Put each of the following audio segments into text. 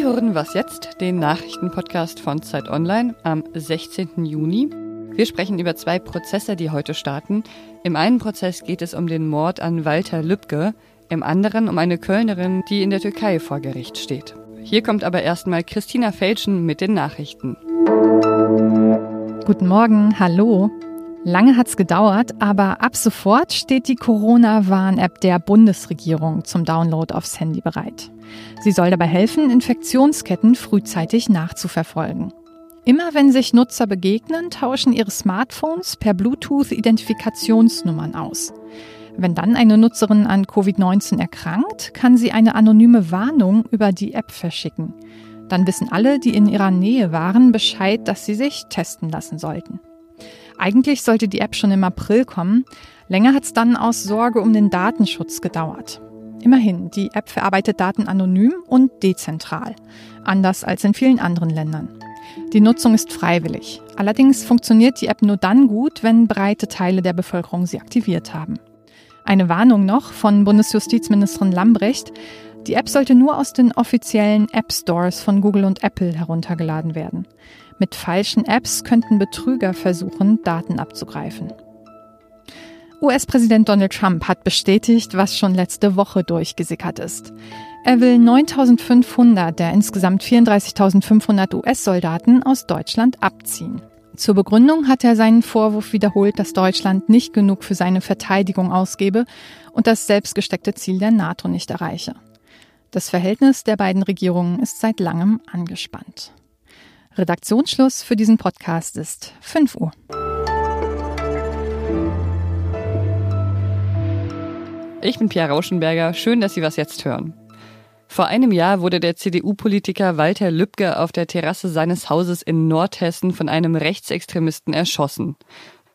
Sie hören Was jetzt? Den Nachrichtenpodcast von Zeit Online am 16. Juni. Wir sprechen über zwei Prozesse, die heute starten. Im einen Prozess geht es um den Mord an Walter Lübcke, im anderen um eine Kölnerin, die in der Türkei vor Gericht steht. Hier kommt aber erstmal Christina Fälschen mit den Nachrichten. Guten Morgen, hallo. Lange hat's gedauert, aber ab sofort steht die Corona-Warn-App der Bundesregierung zum Download aufs Handy bereit. Sie soll dabei helfen, Infektionsketten frühzeitig nachzuverfolgen. Immer wenn sich Nutzer begegnen, tauschen ihre Smartphones per Bluetooth Identifikationsnummern aus. Wenn dann eine Nutzerin an COVID-19 erkrankt, kann sie eine anonyme Warnung über die App verschicken. Dann wissen alle, die in ihrer Nähe waren, Bescheid, dass sie sich testen lassen sollten. Eigentlich sollte die App schon im April kommen. Länger hat es dann aus Sorge um den Datenschutz gedauert. Immerhin, die App verarbeitet Daten anonym und dezentral, anders als in vielen anderen Ländern. Die Nutzung ist freiwillig. Allerdings funktioniert die App nur dann gut, wenn breite Teile der Bevölkerung sie aktiviert haben. Eine Warnung noch von Bundesjustizministerin Lambrecht. Die App sollte nur aus den offiziellen App-Stores von Google und Apple heruntergeladen werden. Mit falschen Apps könnten Betrüger versuchen, Daten abzugreifen. US-Präsident Donald Trump hat bestätigt, was schon letzte Woche durchgesickert ist. Er will 9.500 der insgesamt 34.500 US-Soldaten aus Deutschland abziehen. Zur Begründung hat er seinen Vorwurf wiederholt, dass Deutschland nicht genug für seine Verteidigung ausgebe und das selbst gesteckte Ziel der NATO nicht erreiche. Das Verhältnis der beiden Regierungen ist seit langem angespannt. Redaktionsschluss für diesen Podcast ist 5 Uhr. Ich bin Pia Rauschenberger, schön, dass Sie Was jetzt hören. Vor einem Jahr wurde der CDU-Politiker Walter Lübcke auf der Terrasse seines Hauses in Nordhessen von einem Rechtsextremisten erschossen.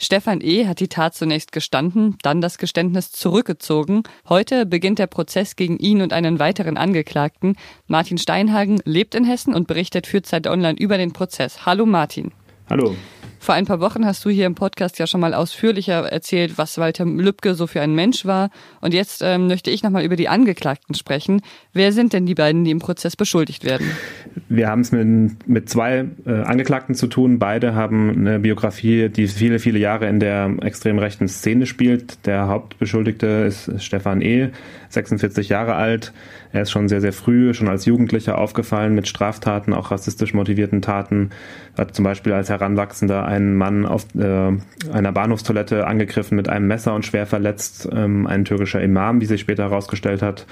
Stefan E. hat die Tat zunächst gestanden, dann das Geständnis zurückgezogen. Heute beginnt der Prozess gegen ihn und einen weiteren Angeklagten. Martin Steinhagen lebt in Hessen und berichtet für Zeit Online über den Prozess. Hallo Martin. Hallo. Vor ein paar Wochen hast du hier im Podcast ja schon mal ausführlicher erzählt, was Walter Lübcke so für ein Mensch war. Und jetzt möchte ich nochmal über die Angeklagten sprechen. Wer sind denn die beiden, die im Prozess beschuldigt werden? Wir haben es mit zwei Angeklagten zu tun. Beide haben eine Biografie, die viele, viele Jahre in der extrem rechten Szene spielt. Der Hauptbeschuldigte ist Stefan E., 46 Jahre alt. Er ist schon sehr, sehr früh, schon als Jugendlicher aufgefallen mit Straftaten, auch rassistisch motivierten Taten. Er hat zum Beispiel als Heranwachsender einen Mann auf einer Bahnhofstoilette angegriffen mit einem Messer und schwer verletzt. Ein türkischer Imam, wie sich später herausgestellt hat.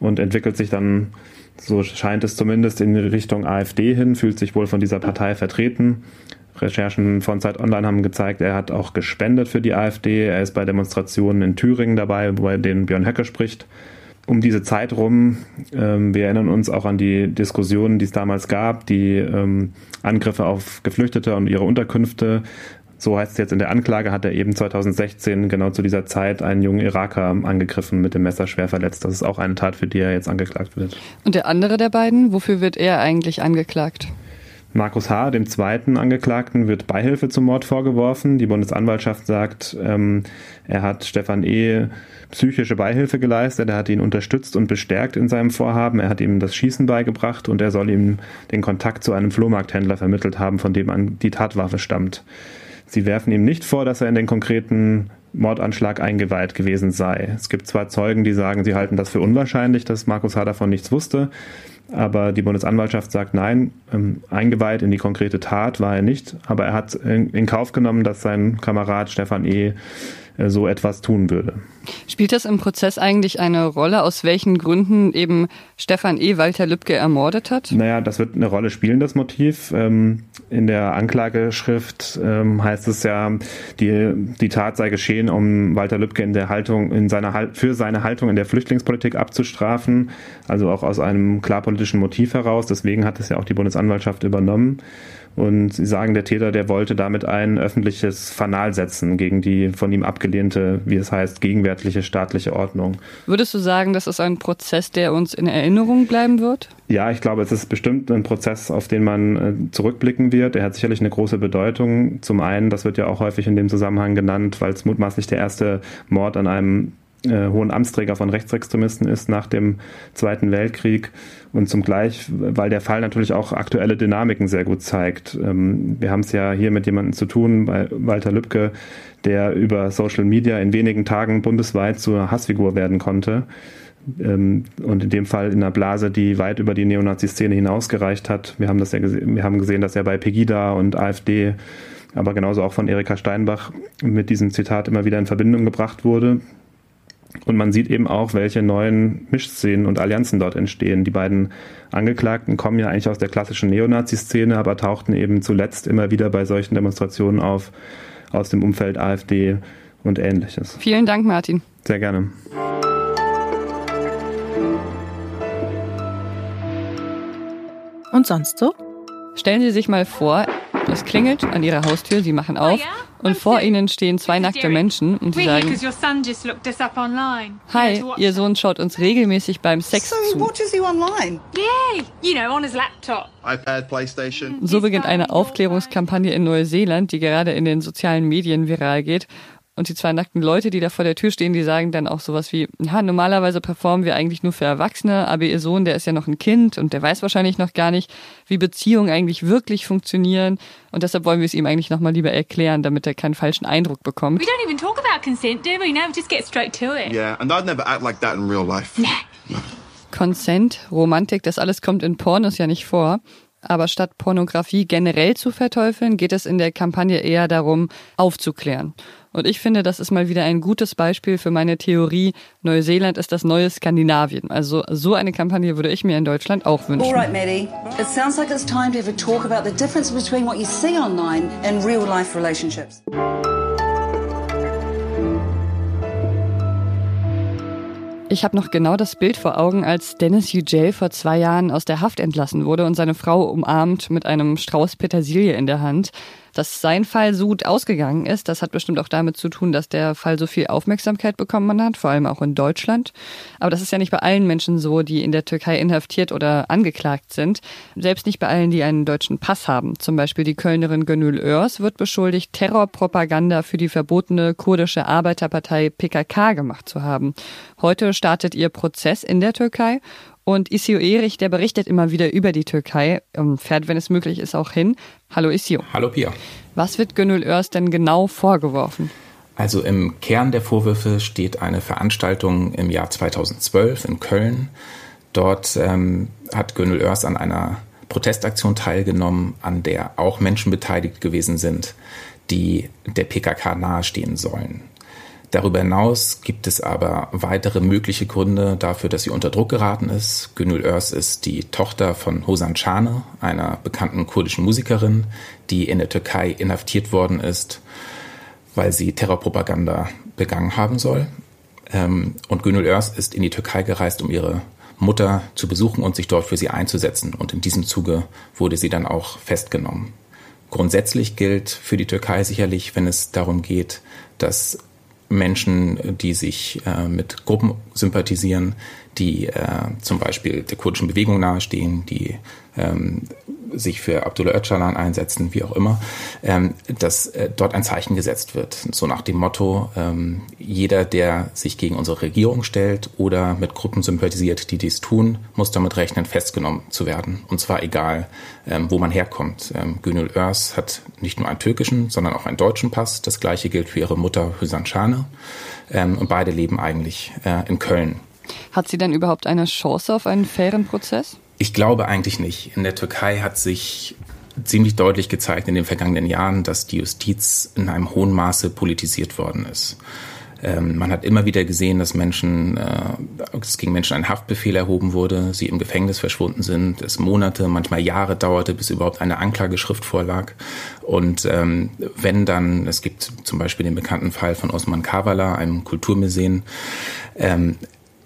Und entwickelt sich dann, so scheint es zumindest, in Richtung AfD hin, fühlt sich wohl von dieser Partei vertreten. Recherchen von Zeit Online haben gezeigt, er hat auch gespendet für die AfD. Er ist bei Demonstrationen in Thüringen dabei, wo er den Björn Höcke spricht. Um diese Zeit rum, wir erinnern uns auch an die Diskussionen, die es damals gab, die Angriffe auf Geflüchtete und ihre Unterkünfte. So heißt es jetzt in der Anklage, hat er eben 2016 genau zu dieser Zeit einen jungen Iraker angegriffen, mit dem Messer schwer verletzt. Das ist auch eine Tat, für die er jetzt angeklagt wird. Und der andere der beiden, wofür wird er eigentlich angeklagt? Markus H., dem zweiten Angeklagten, wird Beihilfe zum Mord vorgeworfen. Die Bundesanwaltschaft sagt, er hat Stefan E. psychische Beihilfe geleistet. Er hat ihn unterstützt und bestärkt in seinem Vorhaben. Er hat ihm das Schießen beigebracht und er soll ihm den Kontakt zu einem Flohmarkthändler vermittelt haben, von dem an die Tatwaffe stammt. Sie werfen ihm nicht vor, dass er in den konkreten Mordanschlag eingeweiht gewesen sei. Es gibt zwar Zeugen, die sagen, sie halten das für unwahrscheinlich, dass Markus H. davon nichts wusste, aber die Bundesanwaltschaft sagt, nein, eingeweiht in die konkrete Tat war er nicht, aber er hat in Kauf genommen, dass sein Kamerad Stefan E. so etwas tun würde. Spielt das im Prozess eigentlich eine Rolle, aus welchen Gründen eben Stefan E. Walter Lübcke ermordet hat? Naja, das wird eine Rolle spielen, das Motiv. In der Anklageschrift heißt es ja, die Tat sei geschehen, um Walter Lübcke für seine Haltung in der Flüchtlingspolitik abzustrafen, also auch aus einem klar politischen Motiv heraus. Deswegen hat es ja auch die Bundesanwaltschaft übernommen. Und sie sagen, der Täter, der wollte damit ein öffentliches Fanal setzen gegen die von ihm abgelehnte, wie es heißt, gegenwärtige staatliche Ordnung. Würdest du sagen, das ist ein Prozess, der uns in Erinnerung bleiben wird? Ja, ich glaube, es ist bestimmt ein Prozess, auf den man zurückblicken wird. Er hat sicherlich eine große Bedeutung. Zum einen, das wird ja auch häufig in dem Zusammenhang genannt, weil es mutmaßlich der erste Mord an einem hohen Amtsträger von Rechtsextremisten ist nach dem Zweiten Weltkrieg und zugleich, weil der Fall natürlich auch aktuelle Dynamiken sehr gut zeigt. Wir haben es ja hier mit jemandem zu tun, bei Walter Lübcke, der über Social Media in wenigen Tagen bundesweit zur Hassfigur werden konnte und in dem Fall in einer Blase, die weit über die Neonazi-Szene hinausgereicht hat. Wir haben das ja gesehen, dass er bei Pegida und AfD, aber genauso auch von Erika Steinbach mit diesem Zitat immer wieder in Verbindung gebracht wurde. Und man sieht eben auch, welche neuen Mischszenen und Allianzen dort entstehen. Die beiden Angeklagten kommen ja eigentlich aus der klassischen Neonazi-Szene, aber tauchten eben zuletzt immer wieder bei solchen Demonstrationen auf, aus dem Umfeld AfD und Ähnliches. Vielen Dank, Martin. Sehr gerne. Und sonst so? Stellen Sie sich mal vor, es klingelt an Ihrer Haustür, Sie machen auf. Und vor ihnen stehen zwei nackte Menschen und sie sagen, hi, ihr Sohn schaut uns regelmäßig beim Sex zu. So beginnt eine Aufklärungskampagne in Neuseeland, die gerade in den sozialen Medien viral geht. Und die zwei nackten Leute, die da vor der Tür stehen, die sagen dann auch sowas wie, ja, normalerweise performen wir eigentlich nur für Erwachsene, aber ihr Sohn, der ist ja noch ein Kind und der weiß wahrscheinlich noch gar nicht, wie Beziehungen eigentlich wirklich funktionieren. Und deshalb wollen wir es ihm eigentlich nochmal lieber erklären, damit er keinen falschen Eindruck bekommt. We don't even talk about consent, do we? No, just get straight to it. Yeah, and I'd never act like that in real life. Consent, Romantik, das alles kommt in Pornos ja nicht vor. Aber statt Pornografie generell zu verteufeln, geht es in der Kampagne eher darum, aufzuklären. Und ich finde, das ist mal wieder ein gutes Beispiel für meine Theorie, Neuseeland ist das neue Skandinavien. Also so eine Kampagne würde ich mir in Deutschland auch wünschen. Alright, Maddie. It sounds like it's time to have a talk about the difference between what you see online and real-life relationships. Ich habe noch genau das Bild vor Augen, als Deniz Yücel vor 2 Jahren aus der Haft entlassen wurde und seine Frau umarmt mit einem Strauß Petersilie in der Hand. Dass sein Fall so gut ausgegangen ist, das hat bestimmt auch damit zu tun, dass der Fall so viel Aufmerksamkeit bekommen hat, vor allem auch in Deutschland. Aber das ist ja nicht bei allen Menschen so, die in der Türkei inhaftiert oder angeklagt sind. Selbst nicht bei allen, die einen deutschen Pass haben. Zum Beispiel die Kölnerin Gönül Örs wird beschuldigt, Terrorpropaganda für die verbotene kurdische Arbeiterpartei PKK gemacht zu haben. Heute startet ihr Prozess in der Türkei. Und Isio Erich, der berichtet immer wieder über die Türkei, fährt, wenn es möglich ist, auch hin. Hallo Isio. Hallo Pia. Was wird Gönül Örs denn genau vorgeworfen? Also im Kern der Vorwürfe steht eine Veranstaltung im Jahr 2012 in Köln. Dort hat Gönül Örs an einer Protestaktion teilgenommen, an der auch Menschen beteiligt gewesen sind, die der PKK nahestehen sollen. Darüber hinaus gibt es aber weitere mögliche Gründe dafür, dass sie unter Druck geraten ist. Gönül Örs ist die Tochter von Hozan Cane, einer bekannten kurdischen Musikerin, die in der Türkei inhaftiert worden ist, weil sie Terrorpropaganda begangen haben soll. Und Gönül Örs ist in die Türkei gereist, um ihre Mutter zu besuchen und sich dort für sie einzusetzen. Und in diesem Zuge wurde sie dann auch festgenommen. Grundsätzlich gilt für die Türkei sicherlich, wenn es darum geht, dass Menschen, die sich mit Gruppen sympathisieren, die zum Beispiel der kurdischen Bewegung nahestehen, die sich für Abdullah Öcalan einsetzen, wie auch immer, dass dort ein Zeichen gesetzt wird. So nach dem Motto, jeder, der sich gegen unsere Regierung stellt oder mit Gruppen sympathisiert, die dies tun, muss damit rechnen, festgenommen zu werden. Und zwar egal, wo man herkommt. Gönül Örs hat nicht nur einen türkischen, sondern auch einen deutschen Pass. Das Gleiche gilt für ihre Mutter Hozan Cane. Und beide leben eigentlich in Köln. Hat sie denn überhaupt eine Chance auf einen fairen Prozess? Ich glaube eigentlich nicht. In der Türkei hat sich ziemlich deutlich gezeigt in den vergangenen Jahren, dass die Justiz in einem hohen Maße politisiert worden ist. Man hat immer wieder gesehen, dass gegen Menschen ein Haftbefehl erhoben wurde, sie im Gefängnis verschwunden sind, es Monate, manchmal Jahre dauerte, bis überhaupt eine Anklageschrift vorlag. Und es gibt zum Beispiel den bekannten Fall von Osman Kavala, einem Kulturmäzen,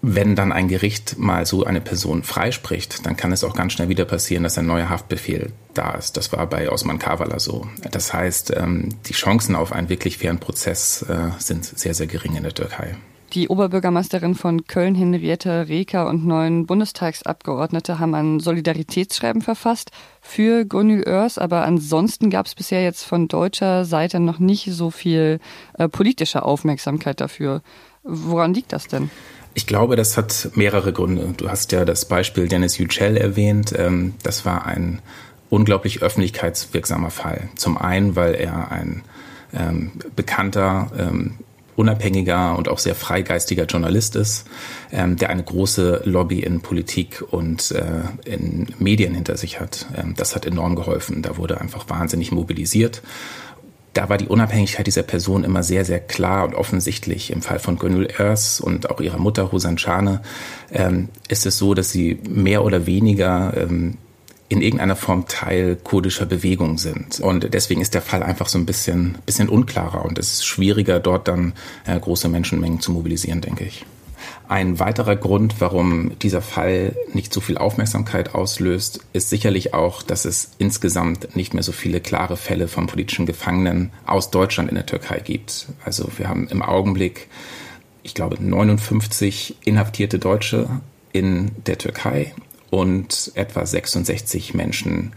wenn dann ein Gericht mal so eine Person freispricht, dann kann es auch ganz schnell wieder passieren, dass ein neuer Haftbefehl da ist. Das war bei Osman Kavala so. Das heißt, die Chancen auf einen wirklich fairen Prozess sind sehr, sehr gering in der Türkei. Die Oberbürgermeisterin von Köln, Henriette Reker, und 9 Bundestagsabgeordnete haben ein Solidaritätsschreiben verfasst für Gönül Örs. Aber ansonsten gab es bisher jetzt von deutscher Seite noch nicht so viel politische Aufmerksamkeit dafür. Woran liegt das denn? Ich glaube, das hat mehrere Gründe. Du hast ja das Beispiel Deniz Yücel erwähnt. Das war ein unglaublich öffentlichkeitswirksamer Fall. Zum einen, weil er ein bekannter, unabhängiger und auch sehr freigeistiger Journalist ist, der eine große Lobby in Politik und in Medien hinter sich hat. Das hat enorm geholfen. Da wurde einfach wahnsinnig mobilisiert. Da war die Unabhängigkeit dieser Person immer sehr, sehr klar und offensichtlich. Im Fall von Gönül Örs und auch ihrer Mutter Hozan Cane ist es so, dass sie mehr oder weniger in irgendeiner Form Teil kurdischer Bewegung sind. Und deswegen ist der Fall einfach so ein bisschen unklarer und es ist schwieriger, dort dann große Menschenmengen zu mobilisieren, denke ich. Ein weiterer Grund, warum dieser Fall nicht so viel Aufmerksamkeit auslöst, ist sicherlich auch, dass es insgesamt nicht mehr so viele klare Fälle von politischen Gefangenen aus Deutschland in der Türkei gibt. Also wir haben im Augenblick, ich glaube, 59 inhaftierte Deutsche in der Türkei und etwa 66 Menschen,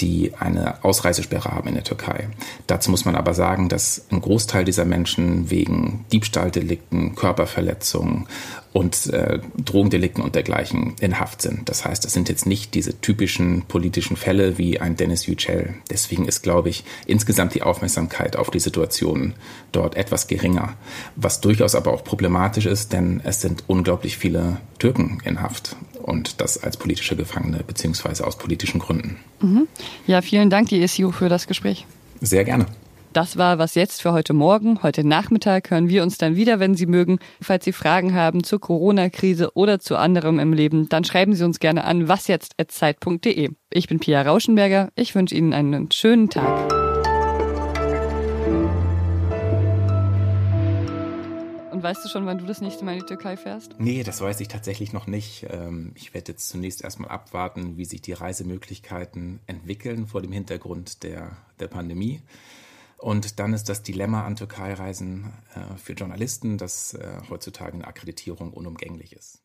die eine Ausreisesperre haben in der Türkei. Dazu muss man aber sagen, dass ein Großteil dieser Menschen wegen Diebstahldelikten, Körperverletzungen und Drogendelikten und dergleichen in Haft sind. Das heißt, das sind jetzt nicht diese typischen politischen Fälle wie ein Deniz Yücel. Deswegen ist, glaube ich, insgesamt die Aufmerksamkeit auf die Situation dort etwas geringer. Was durchaus aber auch problematisch ist, denn es sind unglaublich viele Türken in Haft. Und das als politische Gefangene beziehungsweise aus politischen Gründen. Mhm. Ja, vielen Dank, die ESU, für das Gespräch. Sehr gerne. Das war Was jetzt für heute Morgen. Heute Nachmittag hören wir uns dann wieder, wenn Sie mögen. Falls Sie Fragen haben zur Corona-Krise oder zu anderem im Leben, dann schreiben Sie uns gerne an wasjetzt@zeit.de. Ich bin Pia Rauschenberger. Ich wünsche Ihnen einen schönen Tag. Und weißt du schon, wann du das nächste Mal in die Türkei fährst? Nee, das weiß ich tatsächlich noch nicht. Ich werde jetzt zunächst erstmal abwarten, wie sich die Reisemöglichkeiten entwickeln vor dem Hintergrund der Pandemie. Und dann ist das Dilemma an Türkei-Reisen für Journalisten, dass heutzutage eine Akkreditierung unumgänglich ist.